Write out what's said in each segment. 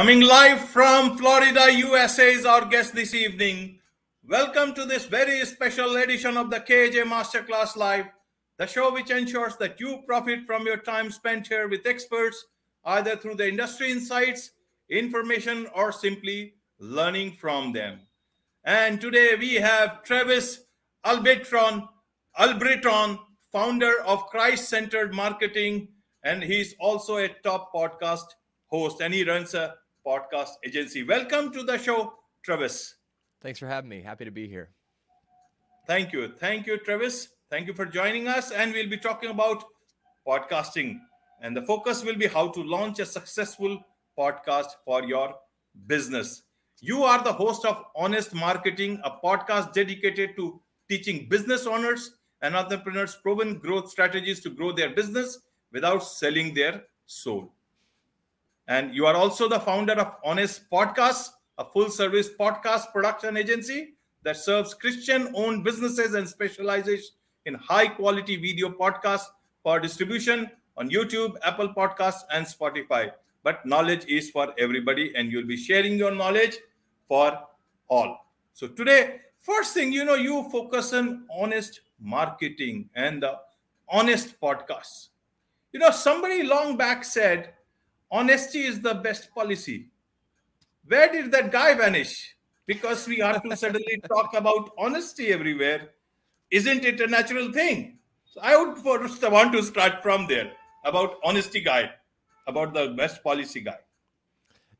Coming live from Florida, USA is our guest this evening. Welcome to this very special edition of the KJ Masterclass Live, the show which ensures that you profit from your time spent here with experts, either through the industry insights, information, or simply learning from them. And today we have Travis Albritton, founder of Christ Centered Marketing, and he's also a top podcast host, and he runs a podcast agency. Welcome to the show, Travis. Thanks for having me. Happy to be here. Thank you. Thank you, Travis. Thank you for joining us. And we'll be talking about podcasting. And the focus will be how to launch a successful podcast for your business. You are the host of Honest Marketing, a podcast dedicated to teaching business owners and entrepreneurs proven growth strategies to grow their business without selling their soul. And you are also the founder of Honest Podcasts, a full-service podcast production agency that serves Christian-owned businesses and specializes in high-quality video podcasts for distribution on YouTube, Apple Podcasts, and Spotify. But knowledge is for everybody, and you'll be sharing your knowledge for all. So today, first thing, you focus on honest marketing and the honest podcasts. Somebody long back said, honesty is the best policy. Where did that guy vanish? Because we have to suddenly talk about honesty everywhere. Isn't it a natural thing? So I would first want to start from there about honesty guy, about the best policy guy.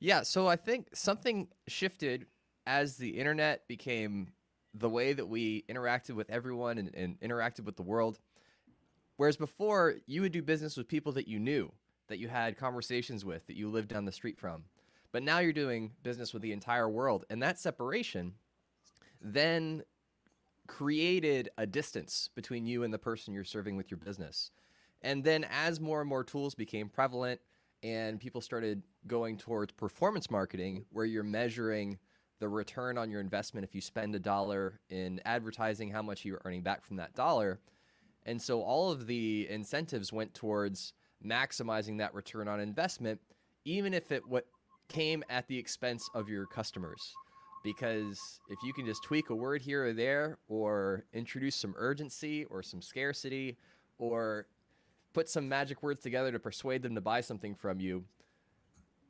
Yeah, so I think something shifted as the internet became the way that we interacted with everyone and interacted with the world. Whereas before, you would do business with people that you knew, that you had conversations with, that you lived down the street from. But now you're doing business with the entire world. And that separation then created a distance between you and the person you're serving with your business. And then as more and more tools became prevalent and people started going towards performance marketing, where you're measuring the return on your investment, if you spend $1 in advertising, how much you're earning back from that $1. And so all of the incentives went towards maximizing that return on investment, even if it came at the expense of your customers. Because if you can just tweak a word here or there, or introduce some urgency or some scarcity, or put some magic words together to persuade them to buy something from you,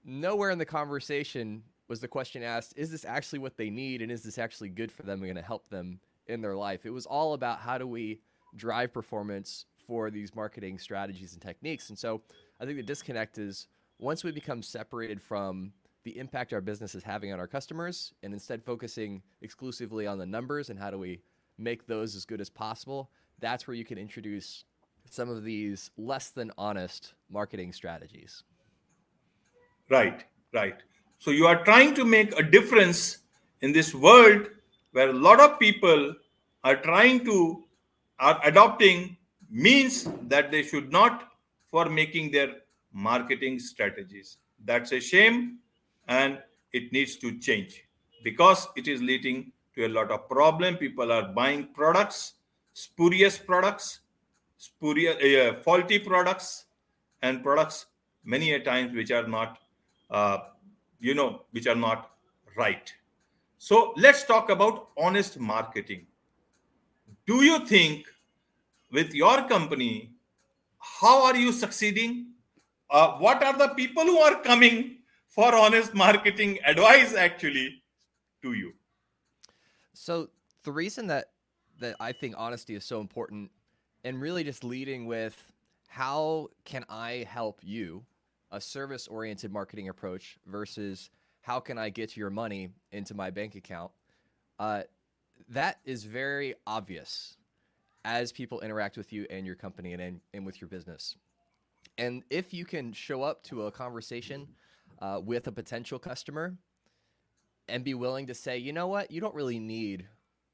nowhere in the conversation was the question asked, is this actually what they need, and is this actually good for them and going to help them in their life? It was all about, how do we drive performance for these marketing strategies and techniques? And so I think the disconnect is, once we become separated from the impact our business is having on our customers, and instead focusing exclusively on the numbers and how do we make those as good as possible, that's where you can introduce some of these less than honest marketing strategies. Right. So you are trying to make a difference in this world where a lot of people are adopting means that they should not, for making their marketing strategies. That's a shame, and it needs to change, because it is leading to a lot of problem. People are buying products, faulty products, and products many a times which are not, right. So let's talk about honest marketing. Do you think, with your company, how are you succeeding? What are the people who are coming for honest marketing advice actually to you? So the reason that I think honesty is so important, and really just leading with, how can I help you, a service-oriented marketing approach versus how can I get your money into my bank account, that is very obvious as people interact with you and your company and with your business. And if you can show up to a conversation with a potential customer and be willing to say, you know what, you don't really need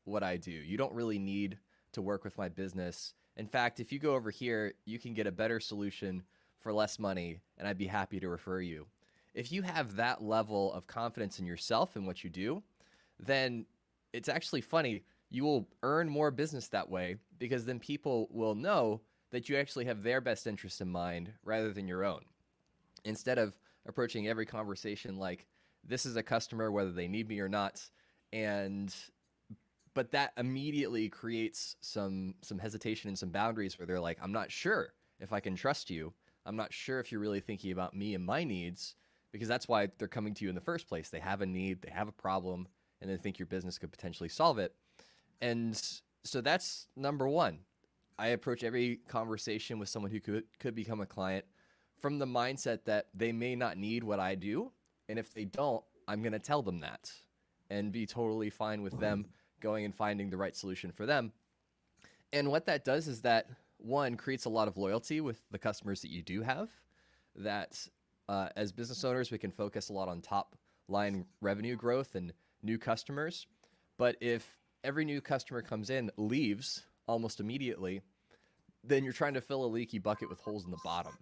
what I do. You don't really need to work with my business. In fact, if you go over here, you can get a better solution for less money, and I'd be happy to refer you. If you have that level of confidence in yourself and what you do, then it's actually funny. You will earn more business that way, because then people will know that you actually have their best interest in mind rather than your own. Instead of approaching every conversation like, this is a customer, whether they need me or not. But that immediately creates some hesitation and some boundaries where they're like, I'm not sure if I can trust you. I'm not sure if you're really thinking about me and my needs, because that's why they're coming to you in the first place. They have a need, they have a problem, and they think your business could potentially solve it. And so that's number one. I approach every conversation with someone who could become a client from the mindset that they may not need what I do. And if they don't, I'm going to tell them that and be totally fine with them going and finding the right solution for them. And what that does is that, one, creates a lot of loyalty with the customers that you do have, that as business owners, we can focus a lot on top line revenue growth and new customers. But if every new customer comes in, leaves almost immediately, then you're trying to fill a leaky bucket with holes in the bottom.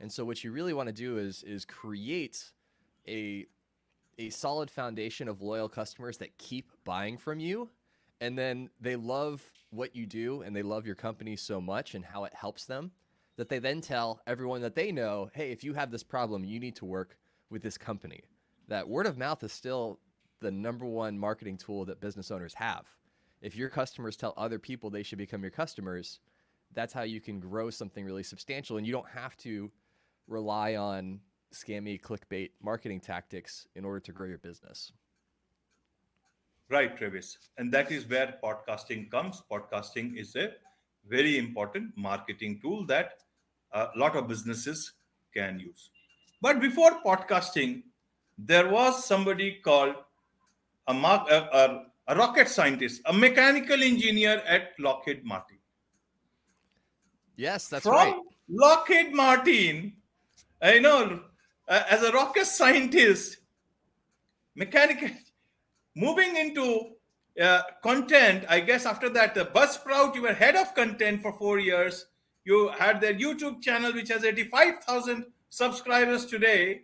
And so what you really want to do is create a solid foundation of loyal customers that keep buying from you. And then they love what you do and they love your company so much and how it helps them that they then tell everyone that they know, hey, if you have this problem, you need to work with this company. That word of mouth is still the number one marketing tool that business owners have. If your customers tell other people they should become your customers, that's how you can grow something really substantial. And you don't have to rely on scammy clickbait marketing tactics in order to grow your business. Right, Travis. And that is where podcasting comes. Podcasting is a very important marketing tool that a lot of businesses can use. But before podcasting, there was somebody called a rocket scientist, a mechanical engineer at Lockheed Martin. Yes, that's right. From Lockheed Martin, as a rocket scientist, mechanical, moving into content, I guess after that, Buzzsprout, you were head of content for 4 years. You had their YouTube channel, which has 85,000 subscribers today.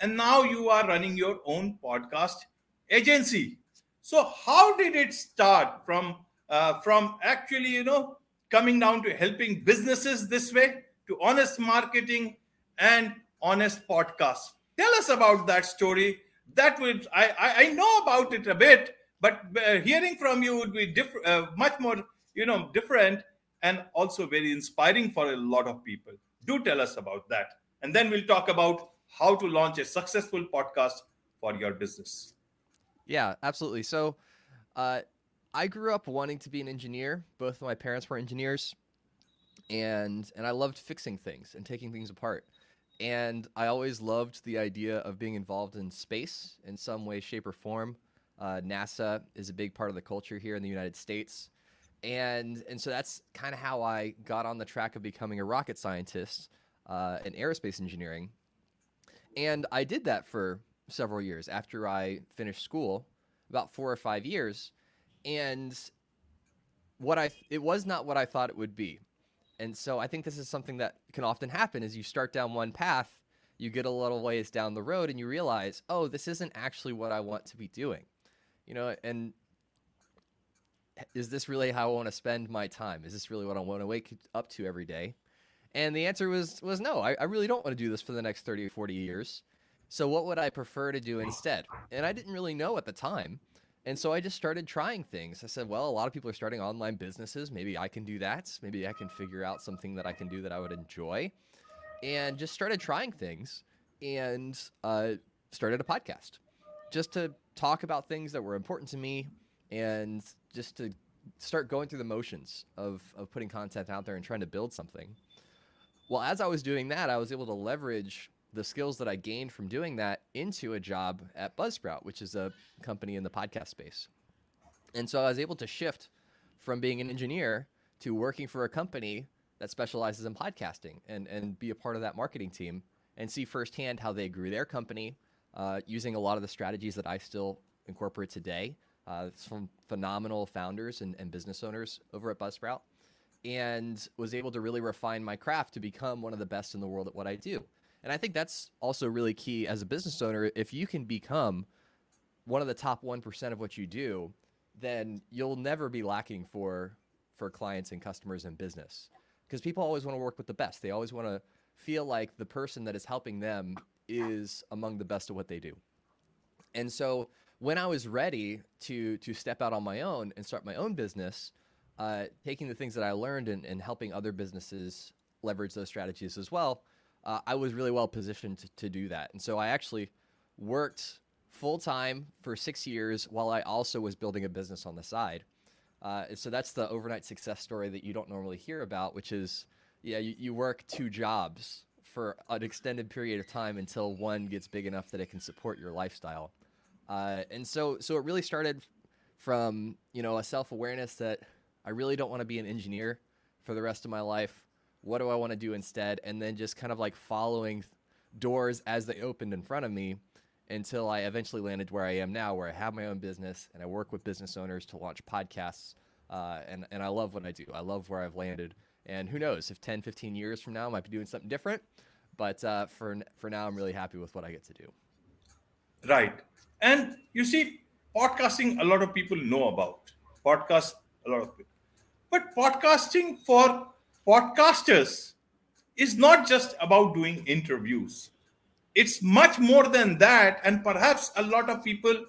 And now you are running your own podcast agency. So how did it start from actually, coming down to helping businesses this way to honest marketing and honest podcasts? Tell us about that story. That would I know about it a bit, but hearing from you would be much more, different and also very inspiring for a lot of people. Do tell us about that. And then we'll talk about how to launch a successful podcast for your business. Yeah, absolutely. So I grew up wanting to be an engineer. Both of my parents were engineers, and I loved fixing things and taking things apart. And I always loved the idea of being involved in space in some way, shape, or form. NASA is a big part of the culture here in the United States. And so that's kind of how I got on the track of becoming a rocket scientist in aerospace engineering. And I did that for several years after I finished school, about 4 or 5 years, and it was not what I thought it would be. And so I think this is something that can often happen is you start down one path, you get a little ways down the road and you realize, oh, this isn't actually what I want to be doing. And is this really how I want to spend my time? Is this really what I want to wake up to every day? And the answer was no, I really don't want to do this for the next 30 or 40 years. So what would I prefer to do instead? And I didn't really know at the time. And so I just started trying things. I said, well, a lot of people are starting online businesses. Maybe I can do that. Maybe I can figure out something that I can do that I would enjoy. And just started trying things and started a podcast just to talk about things that were important to me and just to start going through the motions of putting content out there and trying to build something. Well, as I was doing that, I was able to leverage the skills that I gained from doing that into a job at Buzzsprout, which is a company in the podcast space. And so I was able to shift from being an engineer to working for a company that specializes in podcasting and be a part of that marketing team and see firsthand how they grew their company using a lot of the strategies that I still incorporate today. Some phenomenal founders and business owners over at Buzzsprout, and was able to really refine my craft to become one of the best in the world at what I do. And I think that's also really key as a business owner. If you can become one of the top 1% of what you do, then you'll never be lacking for clients and customers and business, because people always want to work with the best. They always want to feel like the person that is helping them is among the best at what they do. And so when I was ready to step out on my own and start my own business, taking the things that I learned and helping other businesses leverage those strategies as well, I was really well positioned to do that. And so I actually worked full time for 6 years while I also was building a business on the side. So that's the overnight success story that you don't normally hear about, which is, yeah, you work two jobs for an extended period of time until one gets big enough that it can support your lifestyle. And so it really started from, a self-awareness that I really don't want to be an engineer for the rest of my life. What do I want to do instead? And then just kind of like following doors as they opened in front of me until I eventually landed where I am now, where I have my own business and I work with business owners to launch podcasts. And I love what I do. I love where I've landed. And who knows if 10, 15 years from now, I might be doing something different. But for now, I'm really happy with what I get to do. Right. And you see, podcasting, a lot of people know about. Podcasts, a lot of people. But podcasting for podcasters is not just about doing interviews. It's much more than that, and perhaps a lot of people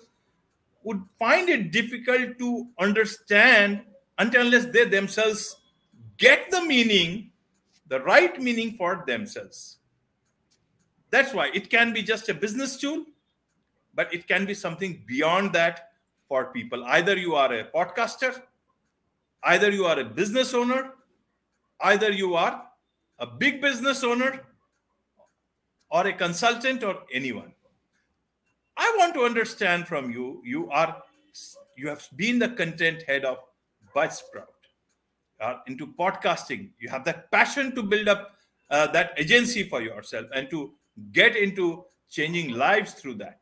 would find it difficult to understand unless they themselves get the meaning, the right meaning for themselves. That's why it can be just a business tool, but it can be something beyond that for people. Either you are a podcaster, either you are a business owner, either you are a big business owner, or a consultant, or anyone. I want to understand from you, you have been the content head of Buzzsprout, into podcasting. You have that passion to build up that agency for yourself and to get into changing lives through that.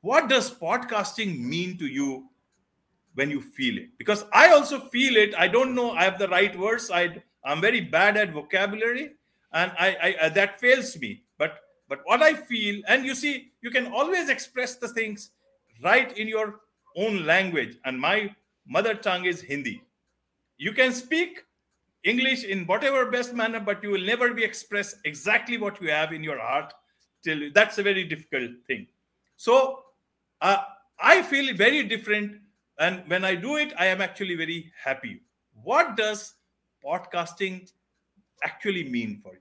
What does podcasting mean to you when you feel it? Because I also feel it. I don't know I have the right words. I'm very bad at vocabulary, and I that fails me. But what I feel, and you see, you can always express the things right in your own language. And my mother tongue is Hindi. You can speak English in whatever best manner, but you will never be express exactly what you have in your heart. That's a very difficult thing. So I feel very different. And when I do it, I am actually very happy. What does podcasting actually mean for you?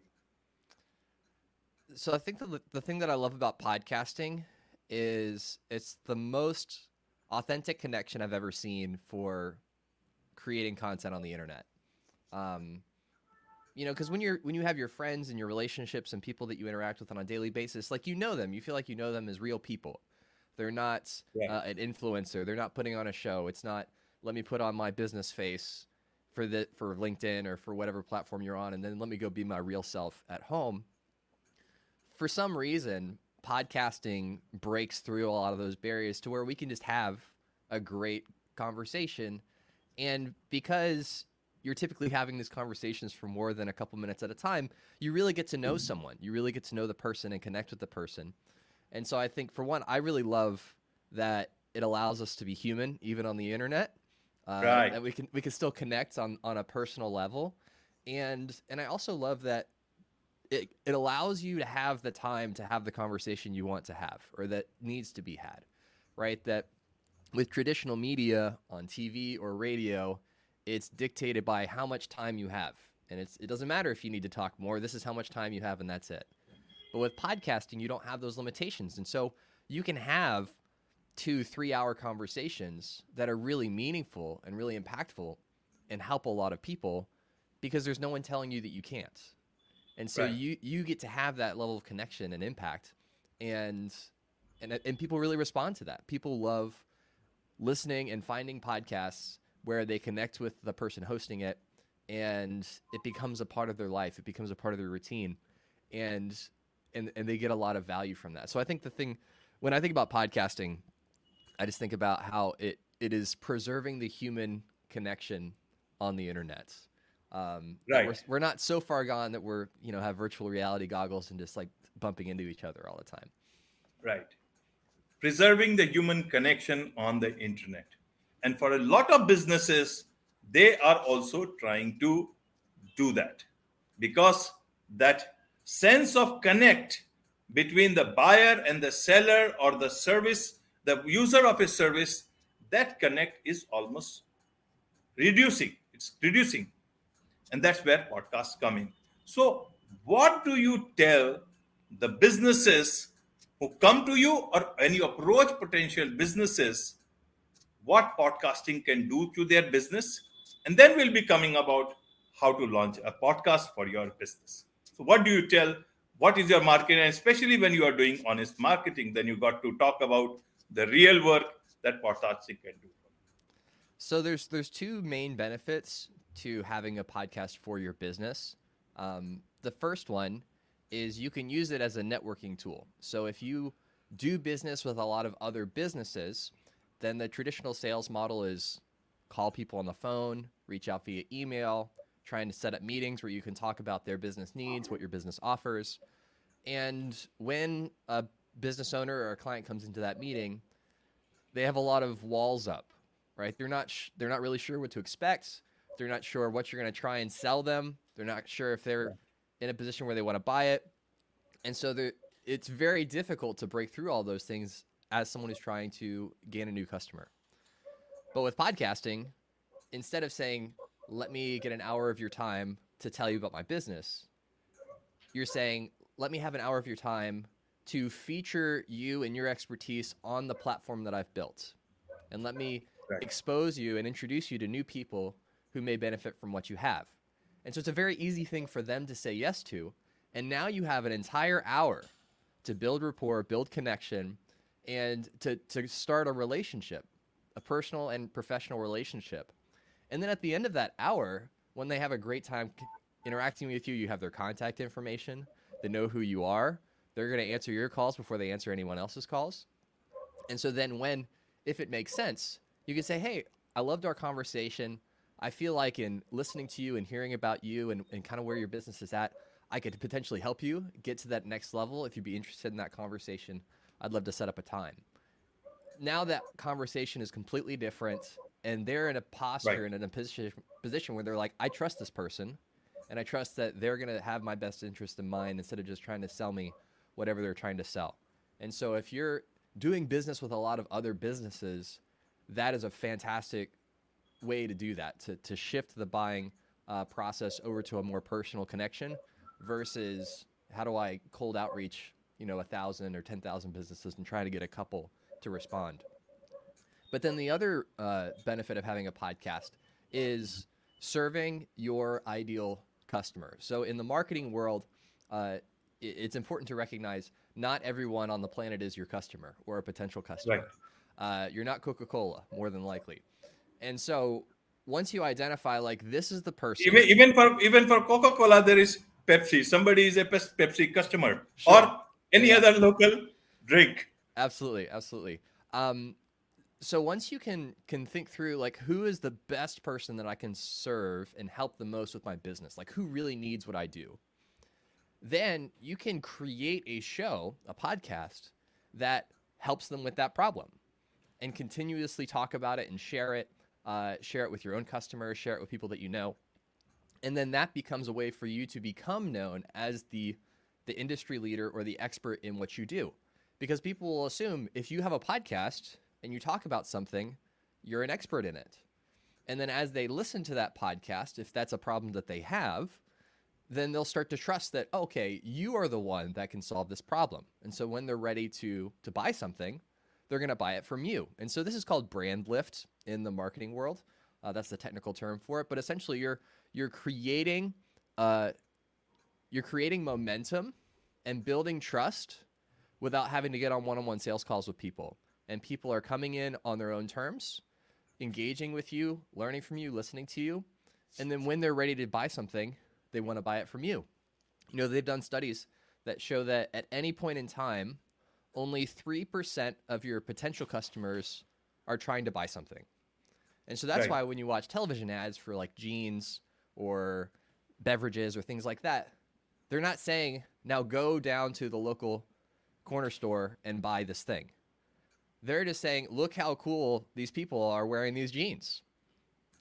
So I think the thing that I love about podcasting is it's the most authentic connection I've ever seen for creating content on the internet. Because when you have your friends and your relationships and people that you interact with on a daily basis, like you know them, you feel like you know them as real people. They're not an influencer. They're not putting on a show. It's not, let me put on my business face for LinkedIn or for whatever platform you're on, and then let me go be my real self at home. For some reason, podcasting breaks through a lot of those barriers to where we can just have a great conversation. And because you're typically having these conversations for more than a couple minutes at a time, you really get to know someone. You really get to know the person and connect with the person. And so I think, for one, I really love that it allows us to be human, even on the internet. Right. That we can still connect on a personal level. And I also love that it allows you to have the time to have the conversation you want to have or that needs to be had, right? That with traditional media on TV or radio, it's dictated by how much time you have. And it doesn't matter if you need to talk more. This is how much time you have, and that's it. But with podcasting, you don't have those limitations. And so you can have 2-3 hour conversations that are really meaningful and really impactful and help a lot of people because there's no one telling you that you can't. And so right. you get to have that level of connection and impact, and people really respond to that. People love listening and finding podcasts where they connect with the person hosting it, and it becomes a part of their life. It becomes a part of their routine, and they get a lot of value from that. So I think when I think about podcasting, I just think about how it is preserving the human connection on the internet. Right. We're not so far gone that we're, have virtual reality goggles and just like bumping into each other all the time. Right. Preserving the human connection on the internet. And for a lot of businesses, they are also trying to do that because that sense of connect between the buyer and the seller or the service, the user of a service, that connect is almost reducing. It's reducing. And that's where podcasts come in. So what do you tell the businesses who come to you, or when you approach potential businesses, what podcasting can do to their business? And then we'll be coming about how to launch a podcast for your business. So what do you tell? What is your market? And especially when you are doing honest marketing, then you got to talk about the real work that podcasting can do. So there's two main benefits to having a podcast for your business. The first one is you can use it as a networking tool. So if you do business with a lot of other businesses, then the traditional sales model is call people on the phone, reach out via email, trying to set up meetings where you can talk about their business needs, what your business offers. And when a business owner or a client comes into that meeting, they have a lot of walls up, right? They're not really sure what to expect. They're not sure what you're going to try and sell them. They're not sure if they're in a position where they want to buy it. And so it's very difficult to break through all those things as someone who's trying to gain a new customer. But with podcasting, instead of saying, let me get an hour of your time to tell you about my business, you're saying, let me have an hour of your time to feature you and your expertise on the platform that I've built. And let me expose you and introduce you to new people who may benefit from what you have. And so it's a very easy thing for them to say yes to. And now you have an entire hour to build rapport, build connection, and to start a relationship, a personal and professional relationship. And then at the end of that hour, when they have a great time interacting with you, you have their contact information, they know who you are, they're going to answer your calls before they answer anyone else's calls. And so then if it makes sense, you can say, hey, I loved our conversation. I feel like in listening to you and hearing about you and kind of where your business is at, I could potentially help you get to that next level. If you'd be interested in that conversation, I'd love to set up a time. Now that conversation is completely different, and they're in a posture and in a position where they're like, I trust this person, and I trust that they're going to have my best interest in mind instead of just trying to sell me whatever they're trying to sell. And so if you're doing business with a lot of other businesses, that is a fantastic way to do that, to shift the buying process over to a more personal connection versus how do I cold outreach, 1,000 or 10,000 businesses and try to get a couple to respond. But then the other benefit of having a podcast is serving your ideal customer. So in the marketing world, it's important to recognize not everyone on the planet is your customer or a potential customer. Right. You're not Coca-Cola, more than likely. And so once you identify, like, this is the person. Even for Coca-Cola, there is Pepsi. Somebody is a Pepsi customer, sure, or any other local drink. Absolutely. Absolutely. So once you can think through, like, who is the best person that I can serve and help the most with my business? Like, who really needs what I do? Then you can create a show, a podcast that helps them with that problem and continuously talk about it and share it with your own customers, share it with people that you know. And then that becomes a way for you to become known as the industry leader or the expert in what you do. Because people will assume if you have a podcast and you talk about something, you're an expert in it. And then as they listen to that podcast, if that's a problem that they have, then they'll start to trust that, okay, you are the one that can solve this problem. And so when they're ready to buy something, they're going to buy it from you. And so this is called brand lift in the marketing world. That's the technical term for it. But essentially, you're creating momentum and building trust without having to get on one-on-one sales calls with people. And people are coming in on their own terms, engaging with you, learning from you, listening to you. And then when they're ready to buy something, they want to buy it from you. They've done studies that show that at any point in time, only 3% of your potential customers are trying to buy something. And so that's why when you watch television ads for like jeans or beverages or things like that, they're not saying, now go down to the local corner store and buy this thing. They're just saying, look how cool these people are wearing these jeans.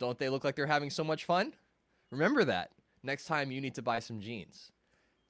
Don't they look like they're having so much fun? Remember that next time you need to buy some jeans.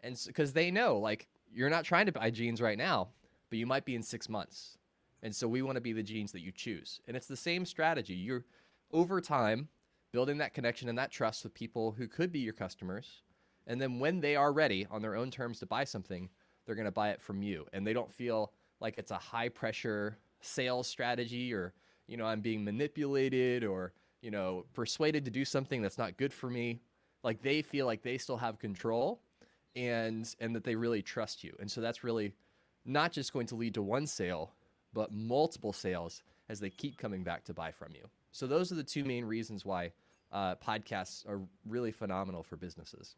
And because they know, like, you're not trying to buy jeans right now, but you might be in 6 months. And so we want to be the jeans that you choose. And it's the same strategy. You're over time building that connection and that trust with people who could be your customers. And then when they are ready on their own terms to buy something, they're going to buy it from you. And they don't feel like it's a high pressure sales strategy or, you know, I'm being manipulated or, you know, persuaded to do something that's not good for me. Like they feel like they still have control and that they really trust you. And so that's really not just going to lead to one sale, but multiple sales as they keep coming back to buy from you. So those are the two main reasons why podcasts are really phenomenal for businesses.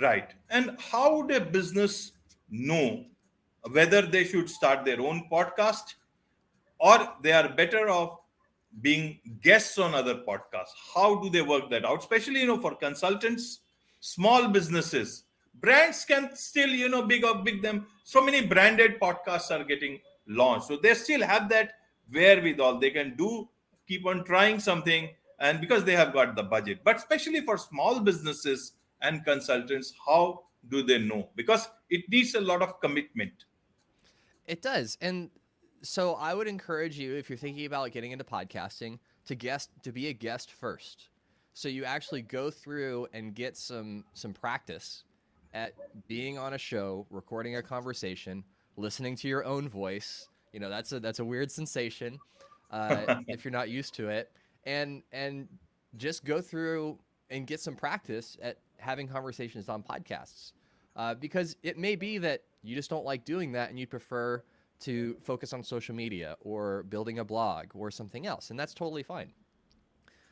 Right. And how would a business know whether they should start their own podcast or they are better off being guests on other podcasts? How do they work that out? Especially, you know, for consultants, small businesses, brands can still, you know, big them. So many branded podcasts are getting launched. So they still have that wherewithal. They can do, keep on trying something, and because they have got the budget. But especially for small businesses and consultants, how do they know? Because it needs a lot of commitment. It does. And so I would encourage you, if you're thinking about getting into podcasting, to be a guest first. So you actually go through and get some practice at being on a show, recording a conversation, listening to your own voice. You know, that's a weird sensation if you're not used to it. And just go through and get some practice at having conversations on podcasts, because it may be that you just don't like doing that and you prefer to focus on social media or building a blog or something else. And that's totally fine.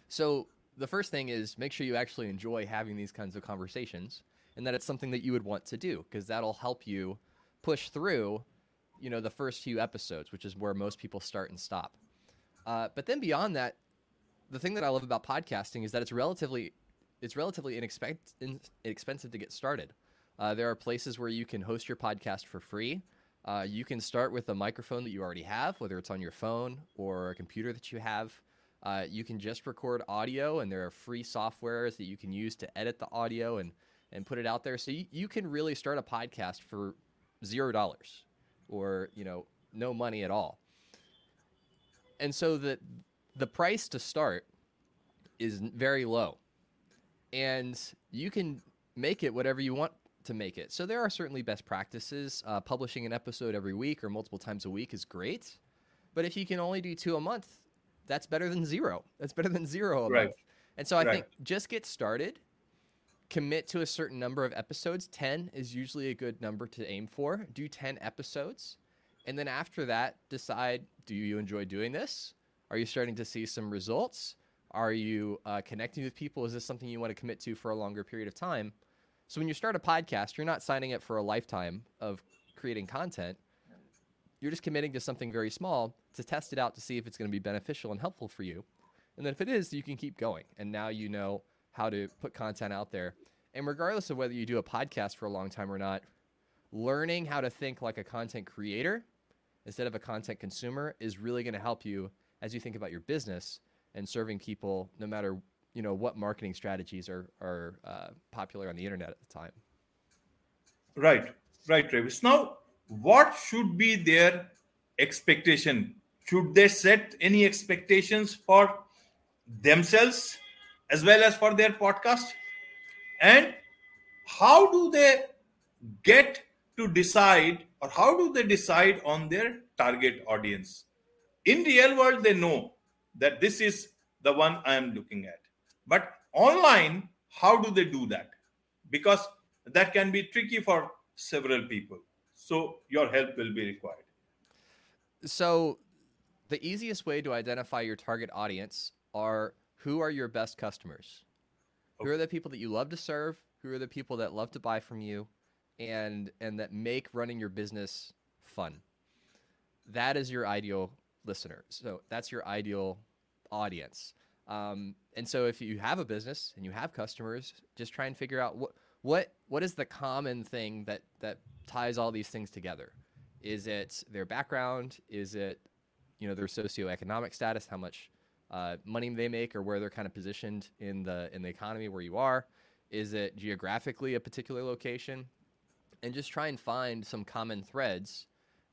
So the first thing is make sure you actually enjoy having these kinds of conversations and that it's something that you would want to do, because that'll help you push through, you know, the first few episodes, which is where most people start and stop. But then beyond that, the thing that I love about podcasting is that it's relatively inexpensive to get started. There are places where you can host your podcast for free. You can start with a microphone that you already have, whether it's on your phone or a computer that you have. You can just record audio, and there are free softwares that you can use to edit the audio and put it out there. So you can really start a podcast for $0 or, you know, no money at all. And so the price to start is very low. And you can make it whatever you want to make it. So there are certainly best practices. Publishing an episode every week or multiple times a week is great. But if you can only do 2 a month, that's better than zero. That's better than zero a month. And so I think just get started. Commit to a certain number of episodes. 10 is usually a good number to aim for. Do 10 episodes. And then after that, decide, do you enjoy doing this? Are you starting to see some results? Are you connecting with people? Is this something you want to commit to for a longer period of time? So when you start a podcast, you're not signing up for a lifetime of creating content. You're just committing to something very small to test it out to see if it's going to be beneficial and helpful for you. And then if it is, you can keep going. And now you know how to put content out there. And regardless of whether you do a podcast for a long time or not, learning how to think like a content creator instead of a content consumer is really going to help you as you think about your business and serving people, no matter, you know, what marketing strategies are popular on the internet at the time. Right, Travis. Now, what should be their expectation? Should they set any expectations for themselves as well as for their podcast? And how do they get to decide, or how do they decide on their target audience? In the real world, they know that this is the one I am looking at. But online, how do they do that? Because that can be tricky for several people. So your help will be required. So the easiest way to identify your target audience are, who are your best customers? Okay. Who are the people that you love to serve? Who are the people that love to buy from you and that make running your business fun? That is your ideal listener. So that's your ideal audience. And so if you have a business and you have customers, just try and figure out what is the common thing that ties all these things together. Is it their background? Is it, you know, their socioeconomic status, how much money they make, or where they're kind of positioned in the economy where you are? Is it geographically a particular location? and just try and find some common threads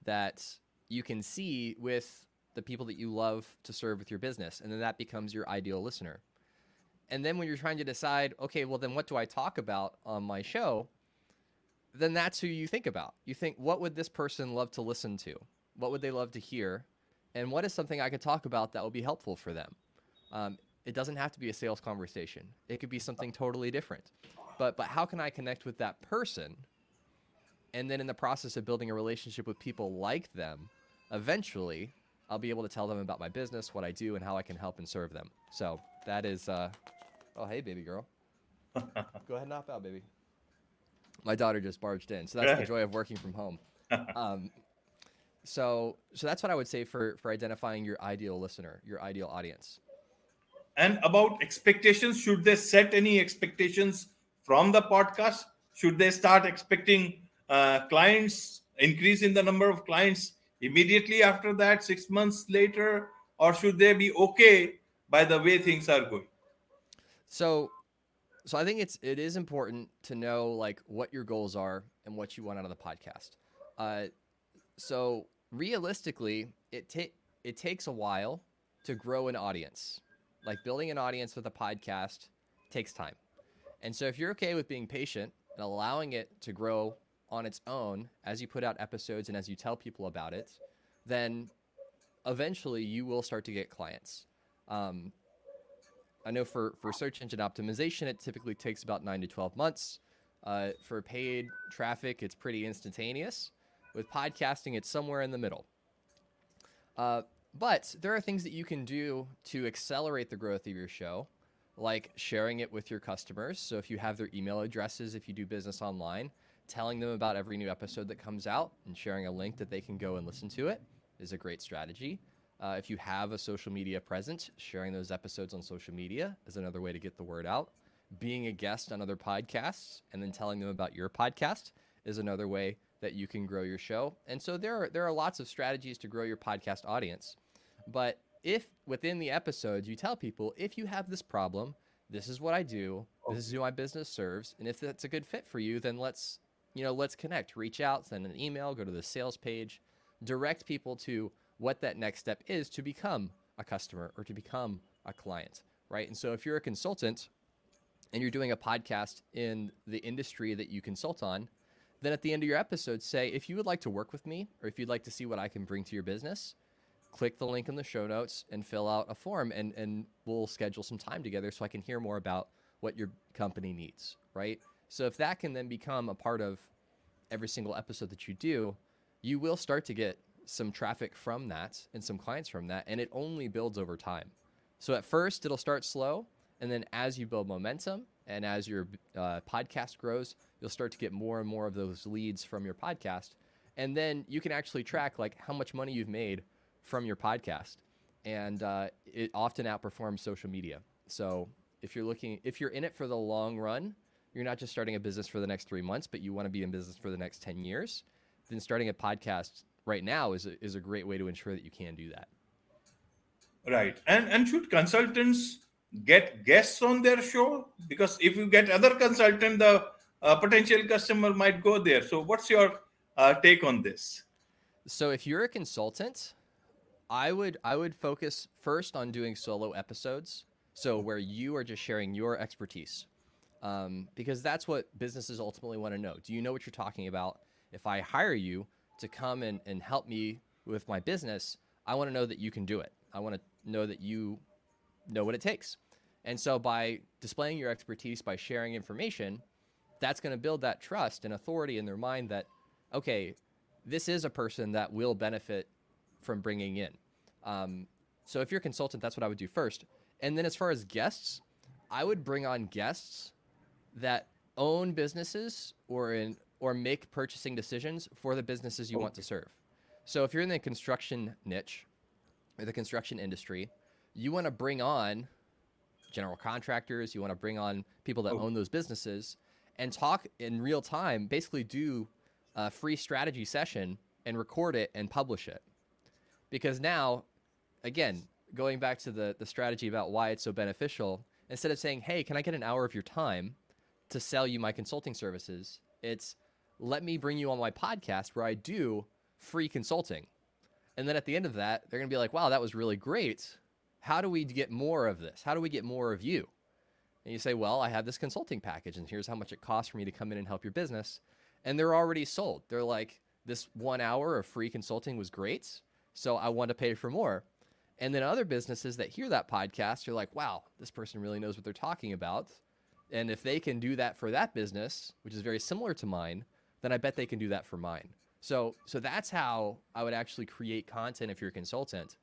that you can see with the people that you love to serve with your business. And then that becomes your ideal listener. And then when you're trying to decide, okay, well, then what do I talk about on my show? Then that's who you think about. You think, what would this person love to listen to? What would they love to hear? And what is something I could talk about that will be helpful for them? It doesn't have to be a sales conversation. It could be something totally different. But how can I connect with that person? And then in the process of building a relationship with people like them, eventually I'll be able to tell them about my business, what I do, and how I can help and serve them. So that is, oh, hey, baby girl. Go ahead and hop out, baby. My daughter just barged in. So that's the joy of working from home. So that's what I would say for identifying your ideal listener, your ideal audience. And about expectations, should they set any expectations from the podcast? Should they start expecting clients, increase in the number of clients immediately after that, 6 months later? Or should they be okay by the way things are going? So I think it is important to know like what your goals are and what you want out of the podcast. So realistically, it takes a while to grow an audience. Like building an audience with a podcast takes time. And so if you're okay with being patient and allowing it to grow on its own as you put out episodes and as you tell people about it, then eventually you will start to get clients. I know for search engine optimization, it typically takes about 9 to 12 months. For paid traffic, it's pretty instantaneous. With podcasting, it's somewhere in the middle. But there are things that you can do to accelerate the growth of your show, like sharing it with your customers. So if you have their email addresses, if you do business online, telling them about every new episode that comes out and sharing a link that they can go and listen to it is a great strategy. If you have a social media presence, sharing those episodes on social media is another way to get the word out. Being a guest on other podcasts and then telling them about your podcast is another way that you can grow your show. And so there are lots of strategies to grow your podcast audience. But if within the episodes you tell people, if you have this problem, this is what I do, this is who my business serves, and if that's a good fit for you, then let's connect, reach out, send an email, go to the sales page, direct people to what that next step is to become a customer or to become a client, right? And so if you're a consultant and you're doing a podcast in the industry that you consult on, then at the end of your episode, say, if you would like to work with me or if you'd like to see what I can bring to your business, click the link in the show notes and fill out a form and we'll schedule some time together so I can hear more about what your company needs, right? So if that can then become a part of every single episode that you do, you will start to get some traffic from that and some clients from that, and it only builds over time. So at first it'll start slow, and then as you build momentum and as your podcast grows, you'll start to get more and more of those leads from your podcast, and then you can actually track like how much money you've made from your podcast, and it often outperforms social media. So if you're in it for the long run, you're not just starting a business for the next 3 months, but you want to be in business for the next 10 years, then starting a podcast right now is a great way to ensure that you can do that. Right. And should consultants get guests on their show? Because if you get other consultant, the potential customer might go there. So what's your take on this? So if you're a consultant, I would focus first on doing solo episodes. So where you are just sharing your expertise, because that's what businesses ultimately want to know. Do you know what you're talking about? If I hire you to come and help me with my business, I want to know that you can do it. I want to know that you know what it takes. And so by displaying your expertise, by sharing information, that's going to build that trust and authority in their mind that, okay, this is a person that will benefit from bringing in. So if you're a consultant, that's what I would do first. And then as far as guests, I would bring on guests that own businesses or make purchasing decisions for the businesses you want to serve. So if you're in the construction niche or the construction industry, you want to bring on general contractors, you want to bring on people that own those businesses and talk in real time, basically do a free strategy session and record it and publish it. Because now, again, going back to the strategy about why it's so beneficial, instead of saying, hey, can I get an hour of your time to sell you my consulting services? It's, let me bring you on my podcast where I do free consulting. And then at the end of that, they're going to be like, wow, that was really great. How do we get more of this? How do we get more of you? And you say, well, I have this consulting package and here's how much it costs for me to come in and help your business. And they're already sold. They're like, this 1 hour of free consulting was great, so I want to pay for more. And then other businesses that hear that podcast are like, wow, this person really knows what they're talking about. And if they can do that for that business, which is very similar to mine, then I bet they can do that for mine. So that's how I would actually create content if you're a consultant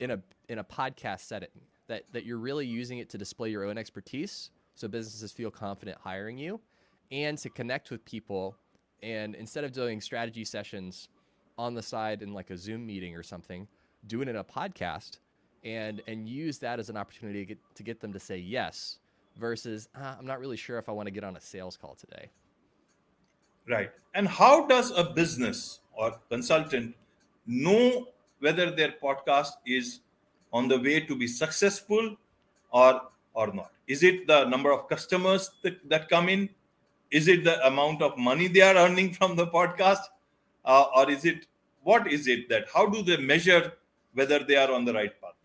in a podcast setting, that you're really using it to display your own expertise so businesses feel confident hiring you and to connect with people. And instead of doing strategy sessions on the side in like a Zoom meeting or something, do it in a podcast and use that as an opportunity to get them to say yes versus I'm not really sure if I want to get on a sales call today. Right. And how does a business or consultant know whether their podcast is on the way to be successful or not? Is it the number of customers that come in? Is it the amount of money they are earning from the podcast? Or is it, what is it that, how do they measure whether they are on the right path?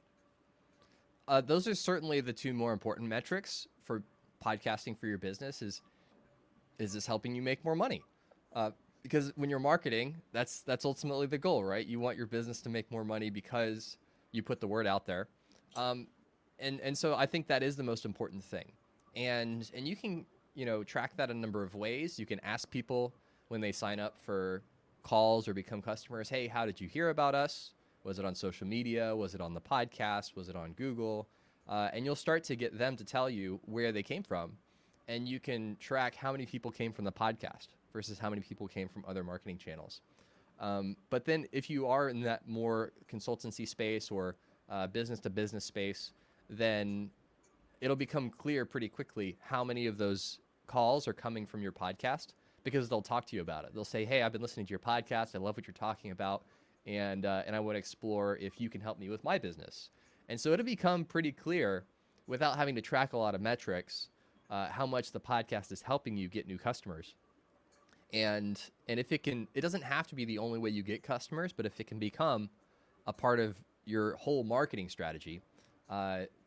Those are certainly the two more important metrics for podcasting for your business is this helping you make more money? Because when you're marketing, that's ultimately the goal, right? You want your business to make more money because you put the word out there. And so I think that is the most important thing. And you can, track that a number of ways. You can ask people when they sign up for calls or become customers, hey, how did you hear about us? Was it on social media? Was it on the podcast? Was it on Google? And you'll start to get them to tell you where they came from. And you can track how many people came from the podcast versus how many people came from other marketing channels. But then if you are in that more consultancy space or business-to-business space, then it'll become clear pretty quickly how many of those calls are coming from your podcast because they'll talk to you about it. They'll say, hey, I've been listening to your podcast. I love what you're talking about. And I want to explore if you can help me with my business. And so it'll become pretty clear without having to track a lot of metrics how much the podcast is helping you get new customers. And if it doesn't have to be the only way you get customers, but if it can become a part of your whole marketing strategy,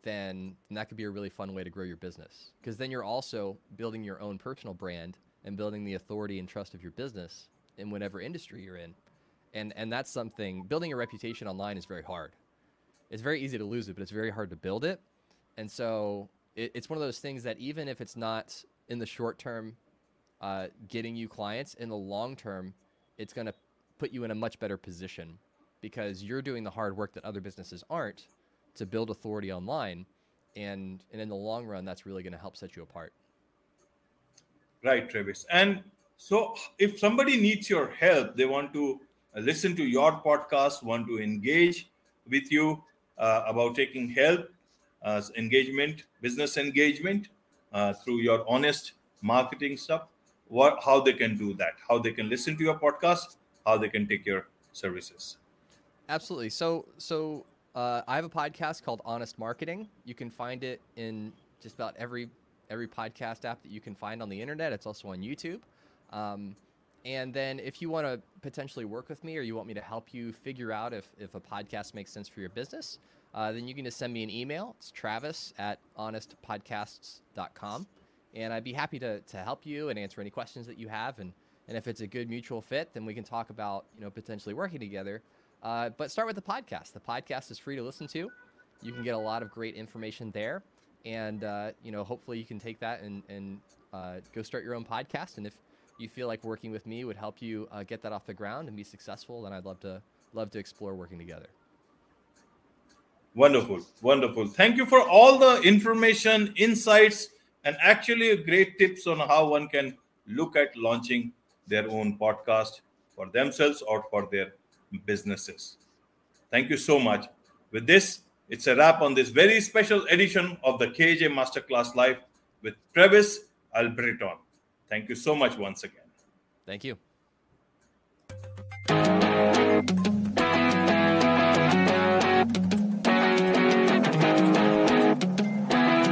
then that could be a really fun way to grow your business. Because then you're also building your own personal brand and building the authority and trust of your business in whatever industry you're in. And that's something, building a reputation online is very hard. It's very easy to lose it, but it's very hard to build it. And so it's one of those things that even if it's not in the short term getting you clients, in the long term, it's going to put you in a much better position because you're doing the hard work that other businesses aren't to build authority online. And in the long run, that's really going to help set you apart. Right, Travis. And so if somebody needs your help, they want to listen to your podcast, want to engage with you about taking help, engagement, business engagement through your honest marketing stuff, how they can do that, how they can listen to your podcast, how they can take your services. Absolutely. So I have a podcast called Honest Marketing. You can find it in just about every podcast app that you can find on the internet. It's also on YouTube. And then if you want to potentially work with me or you want me to help you figure out if a podcast makes sense for your business, then you can just send me an email. It's travis@honestpodcasts.com. And I'd be happy to help you and answer any questions that you have. And if it's a good mutual fit, then we can talk about, potentially working together. But start with the podcast. The podcast is free to listen to. You can get a lot of great information there. And, hopefully you can take that and go start your own podcast. And if you feel like working with me would help you get that off the ground and be successful, then I'd love to explore working together. Wonderful. Thank you for all the information, insights, and actually great tips on how one can look at launching their own podcast for themselves or for their businesses. Thank you so much. With this, it's a wrap on this very special edition of the KJ Masterclass Live with Travis Albritton. Thank you so much once again. Thank you.